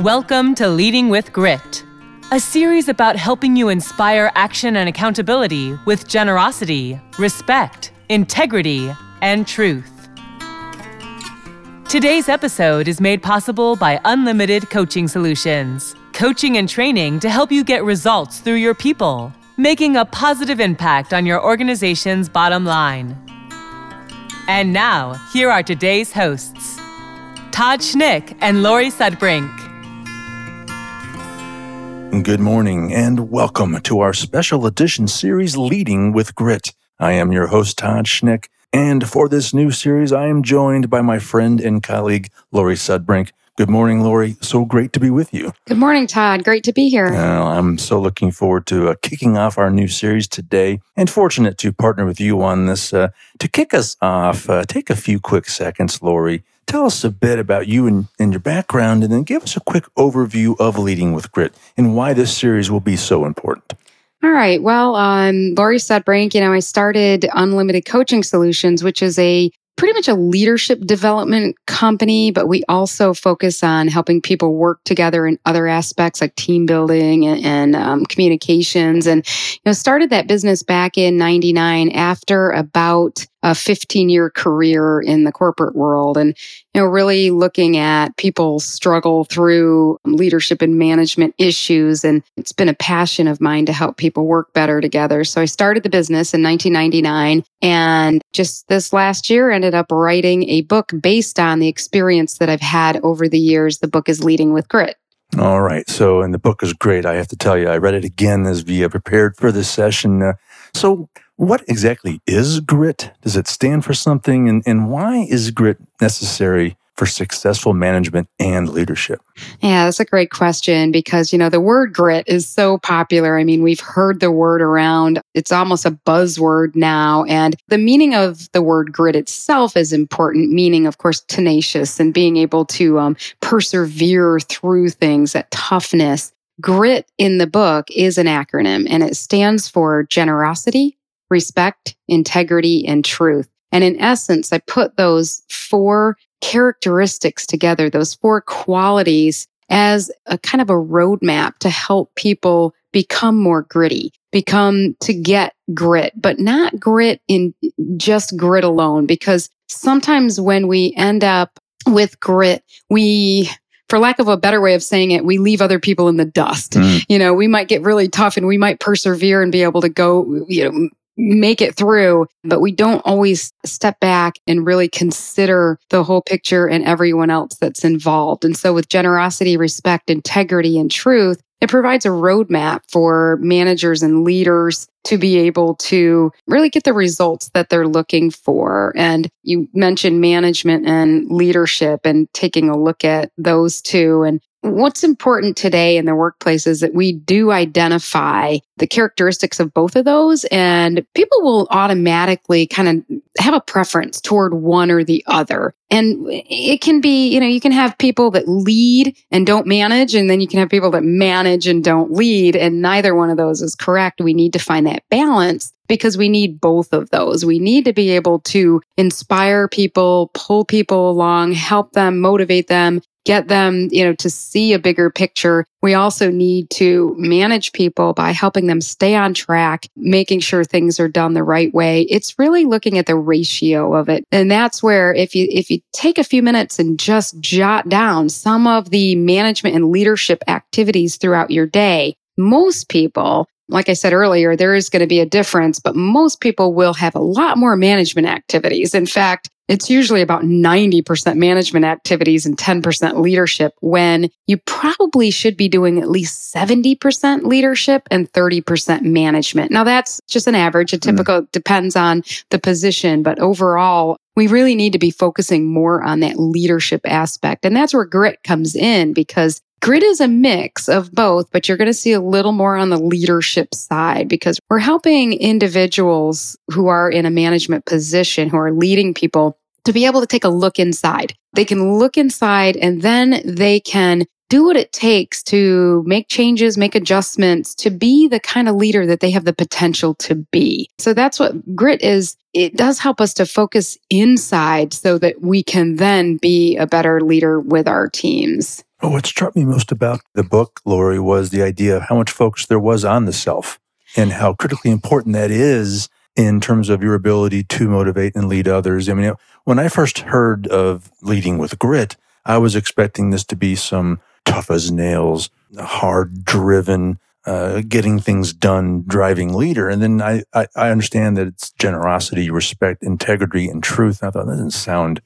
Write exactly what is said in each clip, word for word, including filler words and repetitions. Welcome to Leading with Grit, a series about helping you inspire action and accountability with generosity, respect, integrity, and truth. Today's episode is made possible by Unlimited Coaching Solutions, coaching and training to help you get results through your people, making a positive impact on your organization's bottom line. And now, here are today's hosts, Todd Schnick and Lori Sudbrink. Good morning and welcome to our special edition series, Leading with Grit. I am your host, Todd Schnick, and for this new series, I am joined by my friend and colleague, Lori Sudbrink. Good morning, Lori. So great to be with you. Good morning, Todd. Great to be here. Uh, I'm so looking forward to uh, kicking off our new series today, and fortunate to partner with you on this. Uh, to kick us off, uh, take a few quick seconds, Lori. Tell us a bit about you and, and your background, and then give us a quick overview of Leading with Grit and why this series will be so important. All right. Well, um, Lori Sudbrink, you know, I started Unlimited Coaching Solutions, which is a pretty much a leadership development company, but we also focus on helping people work together in other aspects like team building and, and um, communications. And, you know, started that business back in ninety-nine after about a fifteen-year career in the corporate world, and, you know, really looking at people's struggle through leadership and management issues. And it's been a passion of mine to help people work better together. So I started the business in nineteen ninety-nine, and just this last year ended up writing a book based on the experience that I've had over the years. The book is Leading with Grit. All right. So, and the book is great. I have to tell you, I read it again as we prepared for this session. Uh, so what exactly is grit? Does it stand for something? And, and why is grit necessary for successful management and leadership? Yeah, that's a great question because, you know, the word grit is so popular. I mean, we've heard the word around. It's almost a buzzword now. And the meaning of the word grit itself is important, meaning, of course, tenacious and being able to um, persevere through things, that toughness. Grit in the book is an acronym, and it stands for generosity, respect, integrity, and truth. And in essence, I put those four characteristics together, those four qualities, as a kind of a roadmap to help people become more gritty, become to get grit, but not grit in just grit alone, because sometimes when we end up with grit, we, for lack of a better way of saying it, we leave other people in the dust. Mm. You know, we might get really tough and we might persevere and be able to go, you know, make it through, but we don't always step back and really consider the whole picture and everyone else that's involved. And so with generosity, respect, integrity, and truth, it provides a roadmap for managers and leaders to be able to really get the results that they're looking for. And you mentioned management and leadership and taking a look at those two. And what's important today in the workplace is that we do identify the characteristics of both of those, and people will automatically kind of have a preference toward one or the other. And it can be, you know, you can have people that lead and don't manage, and then you can have people that manage and don't lead, and neither one of those is correct. We need to find that balance because we need both of those. We need to be able to inspire people, pull people along, help them, motivate them, get them, you know, to see a bigger picture. We also need to manage people by helping them stay on track, making sure things are done the right way. It's really looking at the ratio of it. And that's where if you if you take a few minutes and just jot down some of the management and leadership activities throughout your day, most people, like I said earlier, there is going to be a difference, but most people will have a lot more management activities. In fact, it's usually about ninety percent management activities and ten percent leadership, when you probably should be doing at least seventy percent leadership and thirty percent management. Now, that's just an average. It typical mm. depends on the position, but overall, we really need to be focusing more on that leadership aspect. And that's where grit comes in, because grit is a mix of both, but you're going to see a little more on the leadership side because we're helping individuals who are in a management position, who are leading people, to be able to take a look inside. They can look inside, and then they can do what it takes to make changes, make adjustments, to be the kind of leader that they have the potential to be. So that's what grit is. It does help us to focus inside so that we can then be a better leader with our teams. Well, what struck me most about the book, Lori, was the idea of how much focus there was on the self and how critically important that is in terms of your ability to motivate and lead others. I mean, when I first heard of Leading with Grit, I was expecting this to be some tough as nails, hard driven, uh, getting things done, driving leader. And then I, I, I understand that it's generosity, respect, integrity, and truth. And I thought, that doesn't sound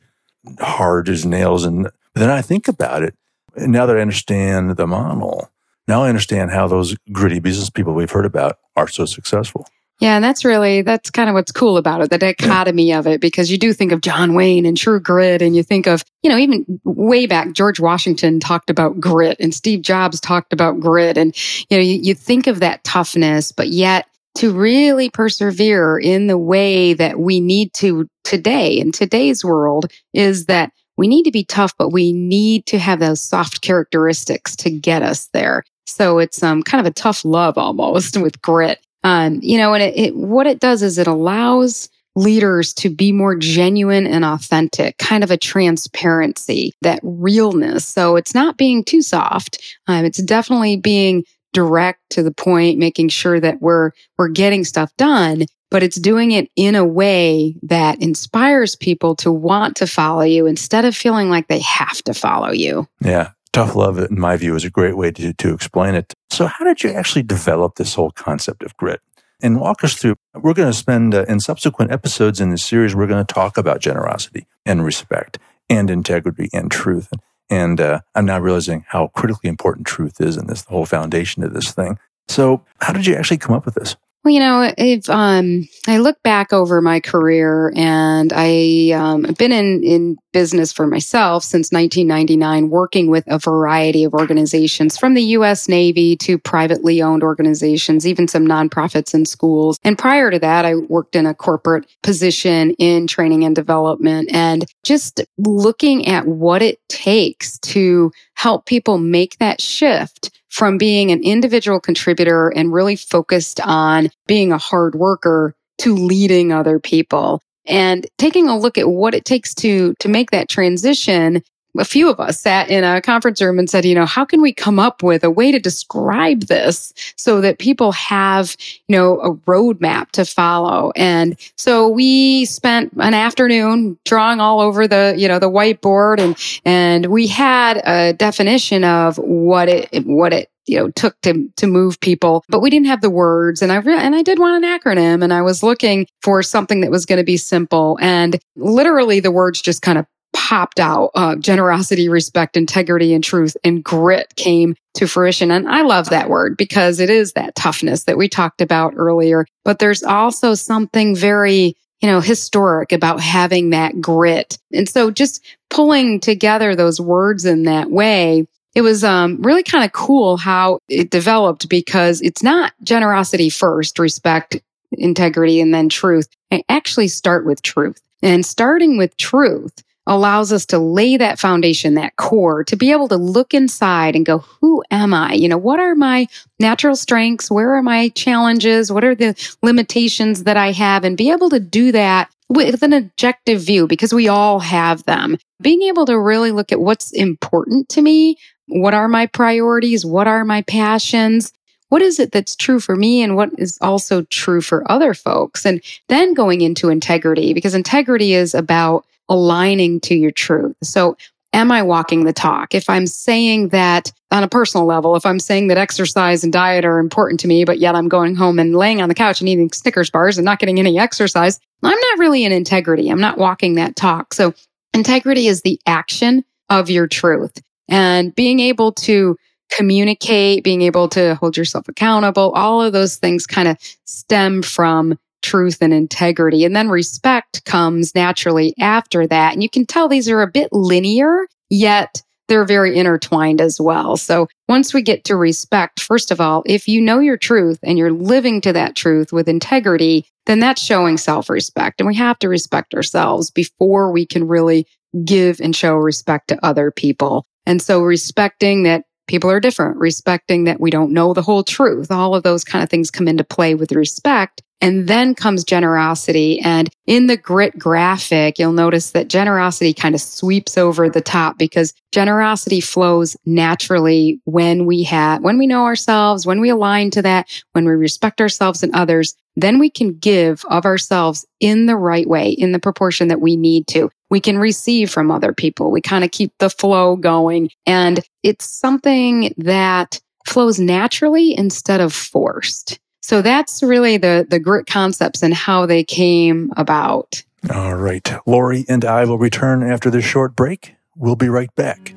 hard as nails. And but then I think about it. And now that I understand the model, now I understand how those gritty business people we've heard about are so successful. Yeah, and that's really, that's kind of what's cool about it, the dichotomy yeah. of it, because you do think of John Wayne and True Grit, and you think of, you know, even way back, George Washington talked about grit, and Steve Jobs talked about grit, and, you know, you, you think of that toughness, but yet to really persevere in the way that we need to today, in today's world, is that we need to be tough, but we need to have those soft characteristics to get us there. So it's um, kind of a tough love almost with grit. Um, you know, and it, it, what it does is it allows leaders to be more genuine and authentic, kind of a transparency, that realness. So it's not being too soft. Um, it's definitely being direct to the point, making sure that we're we're getting stuff done, but it's doing it in a way that inspires people to want to follow you instead of feeling like they have to follow you. Yeah. Tough love, in my view, is a great way to to explain it. So how did you actually develop this whole concept of grit? And walk us through, we're going to spend, uh, in subsequent episodes in this series, we're going to talk about generosity and respect and integrity and truth. And, and uh, I'm now realizing how critically important truth is in this, the whole foundation of this thing. So how did you actually come up with this? Well, you know, if um, I look back over my career, and I, um, I've been in, in business for myself since nineteen ninety-nine, working with a variety of organizations, from the U S Navy to privately owned organizations, even some nonprofits and schools. And prior to that, I worked in a corporate position in training and development, and just looking at what it takes to help people make that shift from being an individual contributor and really focused on being a hard worker to leading other people. And taking a look at what it takes to to make that transition, a few of us sat in a conference room and said, you know, how can we come up with a way to describe this so that people have, you know, a roadmap to follow? And so we spent an afternoon drawing all over the, you know, the whiteboard, and and we had a definition of what it what it you know took to to move people, but we didn't have the words. And I re- and I did want an acronym, and I was looking for something that was going to be simple, and literally the words just kind of popped out. Uh, generosity, respect, integrity, and truth, and grit came to fruition. And I love that word because it is that toughness that we talked about earlier. But there's also something very, you know, historic about having that grit. And so just pulling together those words in that way, it was um, really kind of cool how it developed, because it's not generosity first, respect, integrity, and then truth. I actually start with truth. And starting with truth allows us to lay that foundation, that core, to be able to look inside and go, who am I? You know, what are my natural strengths? Where are my challenges? What are the limitations that I have? And be able to do that with an objective view, because we all have them. Being able to really look at what's important to me. What are my priorities? What are my passions? What is it that's true for me, and what is also true for other folks? And then going into integrity, because integrity is about aligning to your truth. So am I walking the talk? If I'm saying that on a personal level, if I'm saying that exercise and diet are important to me, but yet I'm going home and laying on the couch and eating Snickers bars and not getting any exercise, I'm not really in integrity. I'm not walking that talk. So integrity is the action of your truth, and being able to communicate, being able to hold yourself accountable, all of those things kind of stem from truth and integrity. And then respect comes naturally after that. And you can tell these are a bit linear, yet they're very intertwined as well. So once we get to respect, first of all, if you know your truth and you're living to that truth with integrity, then that's showing self-respect. And we have to respect ourselves before we can really give and show respect to other people. And so respecting that people are different, respecting that we don't know the whole truth. All of those kind of things come into play with respect. And then comes generosity. And in the grit graphic, you'll notice that generosity kind of sweeps over the top, because generosity flows naturally when we have, when we know ourselves, when we align to that, when we respect ourselves and others, then we can give of ourselves in the right way, in the proportion that we need to. We can receive from other people. We kind of keep the flow going. And it's something that flows naturally instead of forced. So that's really the the grit concepts and how they came about. All right. Lori and I will return after this short break. We'll be right back.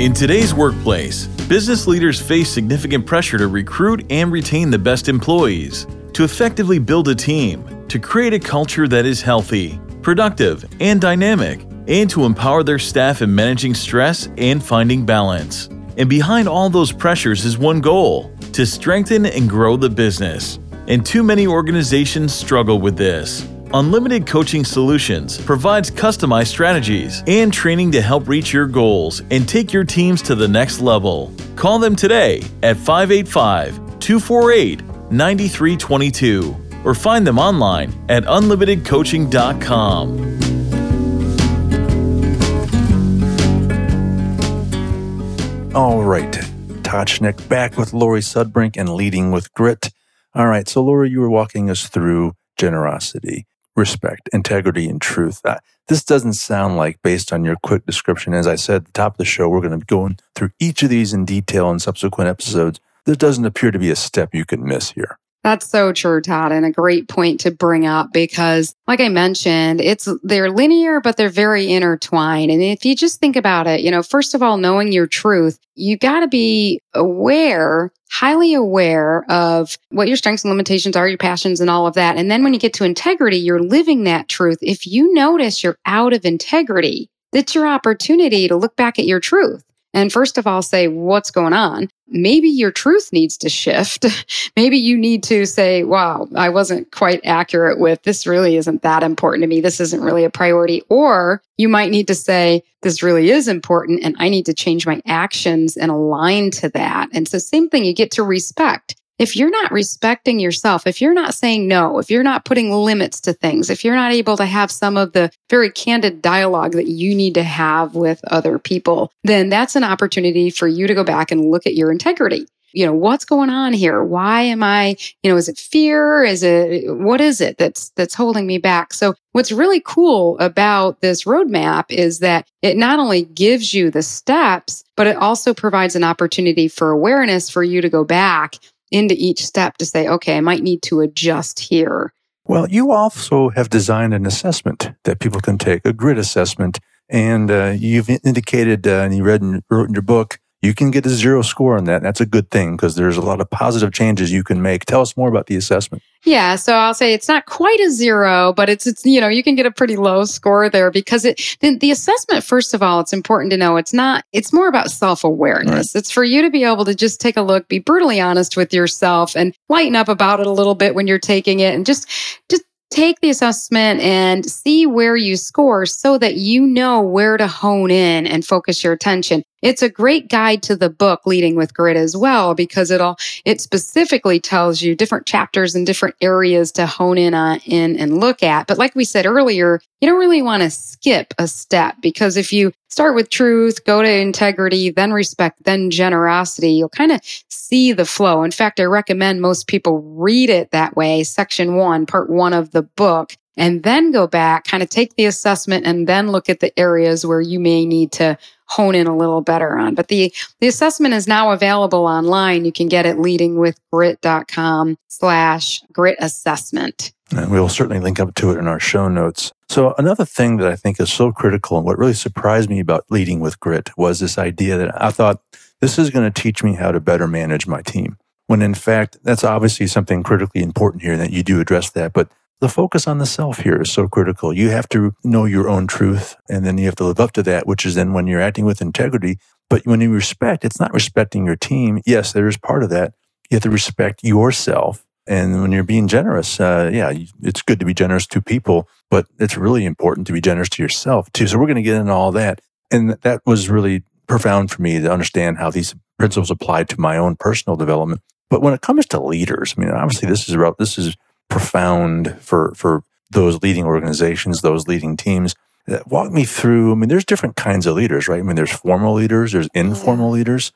In today's workplace, business leaders face significant pressure to recruit and retain the best employees, to effectively build a team, to create a culture that is healthy, productive, and dynamic, and to empower their staff in managing stress and finding balance. And behind all those pressures is one goal: to strengthen and grow the business. And too many organizations struggle with this. Unlimited Coaching Solutions provides customized strategies and training to help reach your goals and take your teams to the next level. Call them today at five eight five, two four eight, nine three two two or find them online at unlimited coaching dot com. All right, Todd Schnick back with Lori Sudbrink and Leading with Grit. All right, so Lori, you were walking us through generosity, respect, integrity, and truth. Uh, this doesn't sound like, based on your quick description, as I said at the top of the show, we're going to be going through each of these in detail in subsequent episodes. There doesn't appear to be a step you can miss here. That's so true, Todd, and a great point to bring up, because like I mentioned, it's they're linear, but they're very intertwined. And if you just think about it, you know, first of all, knowing your truth, you got to be aware, highly aware of what your strengths and limitations are, your passions and all of that. And then when you get to integrity, you're living that truth. If you notice you're out of integrity, that's your opportunity to look back at your truth. And first of all, say, what's going on? Maybe your truth needs to shift. Maybe you need to say, wow, I wasn't quite accurate with this. Really isn't that important to me. This isn't really a priority. Or you might need to say, this really is important and I need to change my actions and align to that. And so same thing, you get to respect. If you're not respecting yourself, if you're not saying no, if you're not putting limits to things, if you're not able to have some of the very candid dialogue that you need to have with other people, then that's an opportunity for you to go back and look at your integrity. You know, what's going on here? Why am I, you know, is it fear? Is it, what is it that's, that's holding me back? So what's really cool about this roadmap is that it not only gives you the steps, but it also provides an opportunity for awareness for you to go back into each step to say, okay, I might need to adjust here. Well, you also have designed an assessment that people can take, a grit assessment. And uh, you've indicated, uh, and you read and wrote in your book, you can get a zero score on that. That's a good thing, because there's a lot of positive changes you can make. Tell us more about the assessment. Yeah, so I'll say it's not quite a zero, but it's, it's you know, you can get a pretty low score there, because it the, the assessment, first of all, it's important to know it's not, it's more about self-awareness. Right. It's for you to be able to just take a look, be brutally honest with yourself and lighten up about it a little bit when you're taking it, and just just take the assessment and see where you score so that you know where to hone in and focus your attention. It's a great guide to the book, Leading with Grit, as well, because it'll, it specifically tells you different chapters and different areas to hone in on in and look at. But like we said earlier, you don't really want to skip a step, because if you start with truth, go to integrity, then respect, then generosity, you'll kind of see the flow. In fact, I recommend most people read it that way, section one, part one of the book, and then go back, kind of take the assessment, and then look at the areas where you may need to hone in a little better on. But the, the assessment is now available online. You can get it leadingwithgrit.com slash grit assessment. And we will certainly link up to it in our show notes. So another thing that I think is so critical, and what really surprised me about Leading with Grit, was this idea that I thought, this is going to teach me how to better manage my team. When in fact, that's obviously something critically important here, that you do address that. But the focus on the self here is so critical. You have to know your own truth, and then you have to live up to that, which is then when you're acting with integrity. But when you respect, it's not respecting your team. Yes, there is part of that. You have to respect yourself. And when you're being generous, uh, yeah, it's good to be generous to people, but it's really important to be generous to yourself too. So we're going to get into all that. And that was really profound for me to understand how these principles apply to my own personal development. But when it comes to leaders, I mean, obviously this is this is profound for for those leading organizations, those leading teams. Walk me through. I mean, there's different kinds of leaders, right? I mean, there's formal leaders, there's informal leaders.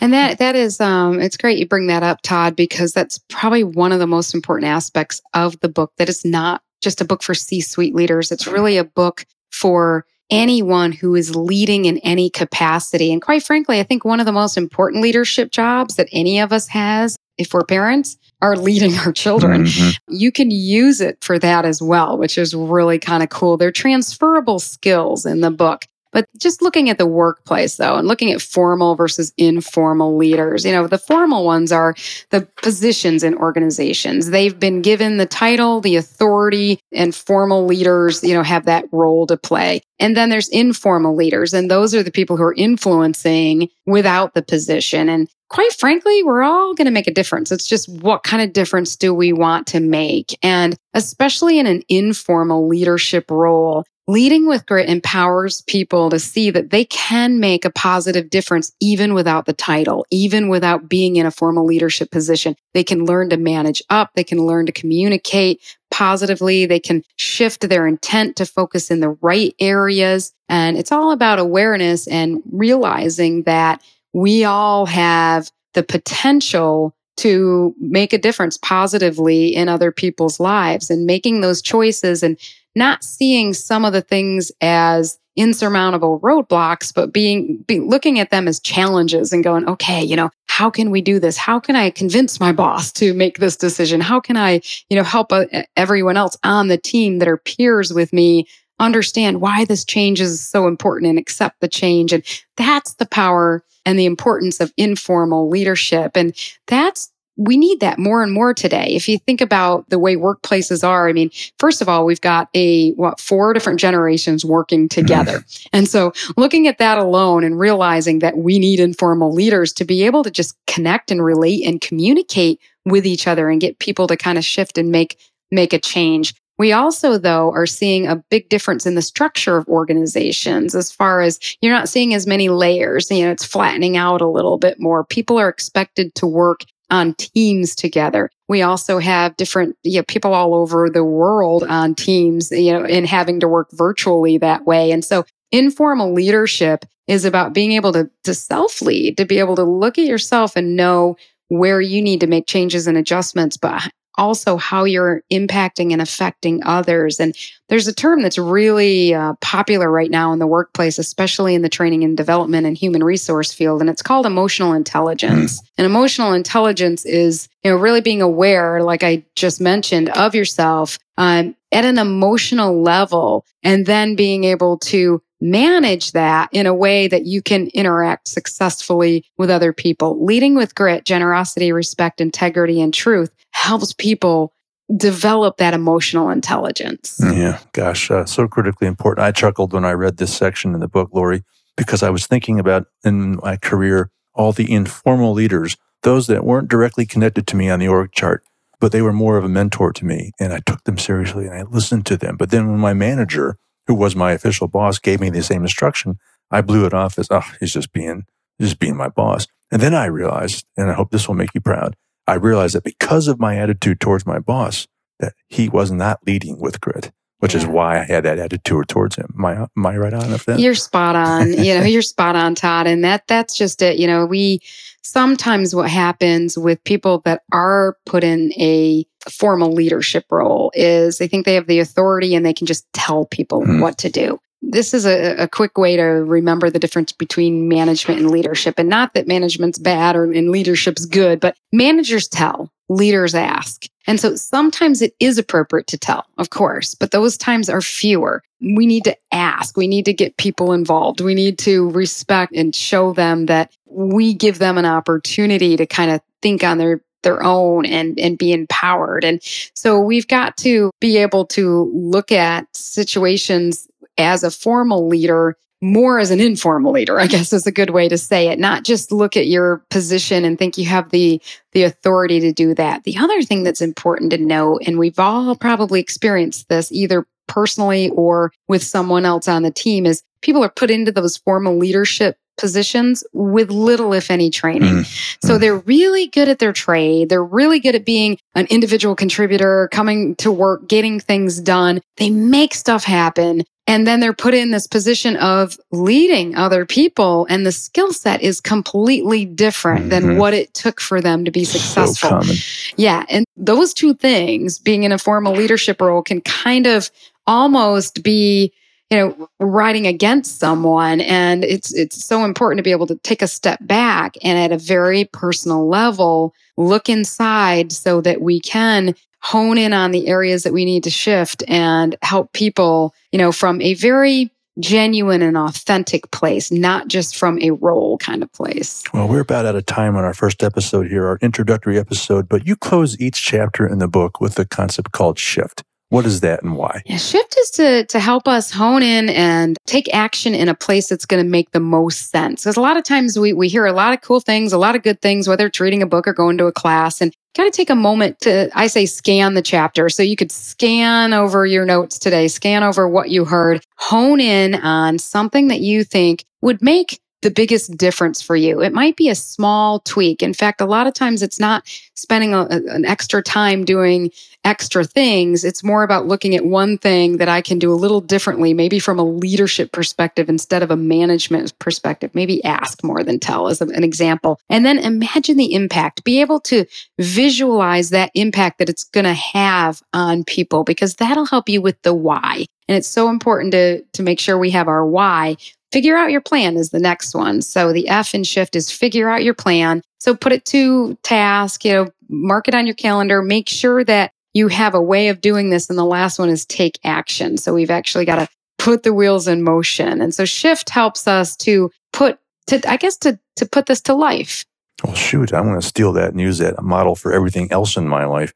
And that that is, um, it's great you bring that up, Todd, because that's probably one of the most important aspects of the book, that it's not just a book for C-suite leaders. It's really a book for anyone who is leading in any capacity. And quite frankly, I think one of the most important leadership jobs that any of us has, if we're parents, are leading our children. Mm-hmm. You can use it for that as well, which is really kind of cool. They're transferable skills in the book. But just looking at the workplace, though, and looking at formal versus informal leaders, you know, the formal ones are the positions in organizations. They've been given the title, the authority, and formal leaders, you know, have that role to play. And then there's informal leaders, and those are the people who are influencing without the position. And quite frankly, we're all going to make a difference. It's just what kind of difference do we want to make? And especially in an informal leadership role, Leading with Grit empowers people to see that they can make a positive difference even without the title, even without being in a formal leadership position. They can learn to manage up. They can learn to communicate positively. They can shift their intent to focus in the right areas. And it's all about awareness and realizing that we all have the potential to make a difference positively in other people's lives, and making those choices and not seeing some of the things as insurmountable roadblocks, but being be looking at them as challenges and going, okay, you know, how can we do this? How can I convince my boss to make this decision? How can I, you know, help a, everyone else on the team that are peers with me understand why this change is so important and accept the change? And that's the power and the importance of informal leadership. And that's We need that more and more today. If you think about the way workplaces are, I mean, first of all, we've got a, what, four different generations working together. And so looking at that alone and realizing that we need informal leaders to be able to just connect and relate and communicate with each other and get people to kind of shift and make, make a change. We also, though, are seeing a big difference in the structure of organizations as far as you're not seeing as many layers. You know, it's flattening out a little bit more. People are expected to work on teams together. We also have different, you know, people all over the world on teams, you know, and having to work virtually that way. And so informal leadership is about being able to, to self-lead, to be able to look at yourself and know where you need to make changes and adjustments, but also how you're impacting and affecting others. And there's a term that's really uh, popular right now in the workplace, especially in the training and development and human resource field, and it's called emotional intelligence. Mm. And emotional intelligence is, you know, really being aware, like I just mentioned, of yourself um, at an emotional level, and then being able to manage that in a way that you can interact successfully with other people. Leading with Grit, generosity, respect, integrity, and truth helps people develop that emotional intelligence. Yeah, gosh, uh, so critically important. I chuckled when I read this section in the book, Lori, because I was thinking about in my career, all the informal leaders, those that weren't directly connected to me on the org chart, but they were more of a mentor to me. And I took them seriously and I listened to them. But then when my manager, who was my official boss, gave me the same instruction, I blew it off as, oh, he's just being, just being my boss. And then I realized, and I hope this will make you proud, I realized that because of my attitude towards my boss, that he was not leading with grit, which yeah. is why I had that attitude towards him. Am I, am I right on with that? You're spot on. you know, you're spot on, Todd. And that that's just it. You know, we sometimes what happens with people that are put in a formal leadership role is they think they have the authority and they can just tell people mm. what to do. This is a, a quick way to remember the difference between management and leadership. And not that management's bad or and leadership's good, but managers tell, leaders ask. And so sometimes it is appropriate to tell, of course, but those times are fewer. We need to ask. We need to get people involved. We need to respect and show them that we give them an opportunity to kind of think on their their own and, and be empowered. And so we've got to be able to look at situations as a formal leader, more as an informal leader, I guess is a good way to say it. Not just look at your position and think you have the, the authority to do that. The other thing that's important to know, and we've all probably experienced this either personally or with someone else on the team, is people are put into those formal leadership positions with little, if any, training. Mm-hmm. So they're really good at their trade. They're really good at being an individual contributor, coming to work, getting things done. They make stuff happen. And then they're put in this position of leading other people. And the skill set is completely different mm-hmm. than what it took for them to be successful. So common. Yeah. And those two things, being in a formal leadership role, can kind of almost be, you know, riding against someone. And it's it's so important to be able to take a step back and at a very personal level, look inside so that we can hone in on the areas that we need to shift and help people, you know, from a very genuine and authentic place, not just from a role kind of place. Well, we're about out of time on our first episode here, our introductory episode, but you close each chapter in the book with a concept called shift. What is that and why? Yeah, shift is to to help us hone in and take action in a place that's going to make the most sense. Because a lot of times we we hear a lot of cool things, a lot of good things, whether it's reading a book or going to a class, and kind of take a moment to, I say, scan the chapter. So you could scan over your notes today, scan over what you heard, hone in on something that you think would make the biggest difference for you. It might be a small tweak. In fact, a lot of times it's not spending a, an extra time doing extra things. It's more about looking at one thing that I can do a little differently, maybe from a leadership perspective instead of a management perspective. Maybe ask more than tell as an example. And then imagine the impact. Be able to visualize that impact that it's going to have on people, because that'll help you with the why. And it's so important to, to make sure we have our why. Figure out your plan is the next one. So the F in shift is figure out your plan. So put it to task, you know, mark it on your calendar, make sure that you have a way of doing this. And the last one is take action. So we've actually got to put the wheels in motion. And so shift helps us to put, to I guess, to to put this to life. Well, shoot, I'm going to steal that and use that model for everything else in my life.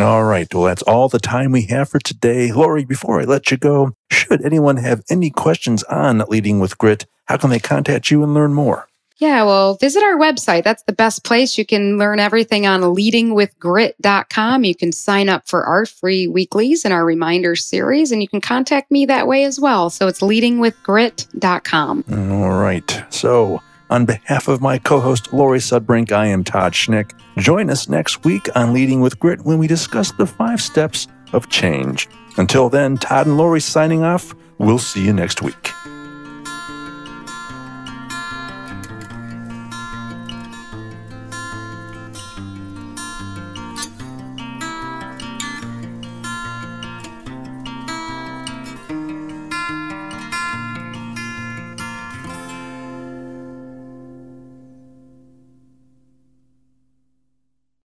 All right. Well, that's all the time we have for today. Lori, before I let you go, should anyone have any questions on Leading with Grit, how can they contact you and learn more? Yeah, well, visit our website. That's the best place. You can learn everything on leading with grit dot com. You can sign up for our free weeklies and our reminder series, and you can contact me that way as well. So it's leading with grit dot com. All right. So on behalf of my co-host, Lori Sudbrink, I am Todd Schnick. Join us next week on Leading with Grit when we discuss the five steps of change. Until then, Todd and Lori signing off. We'll see you next week.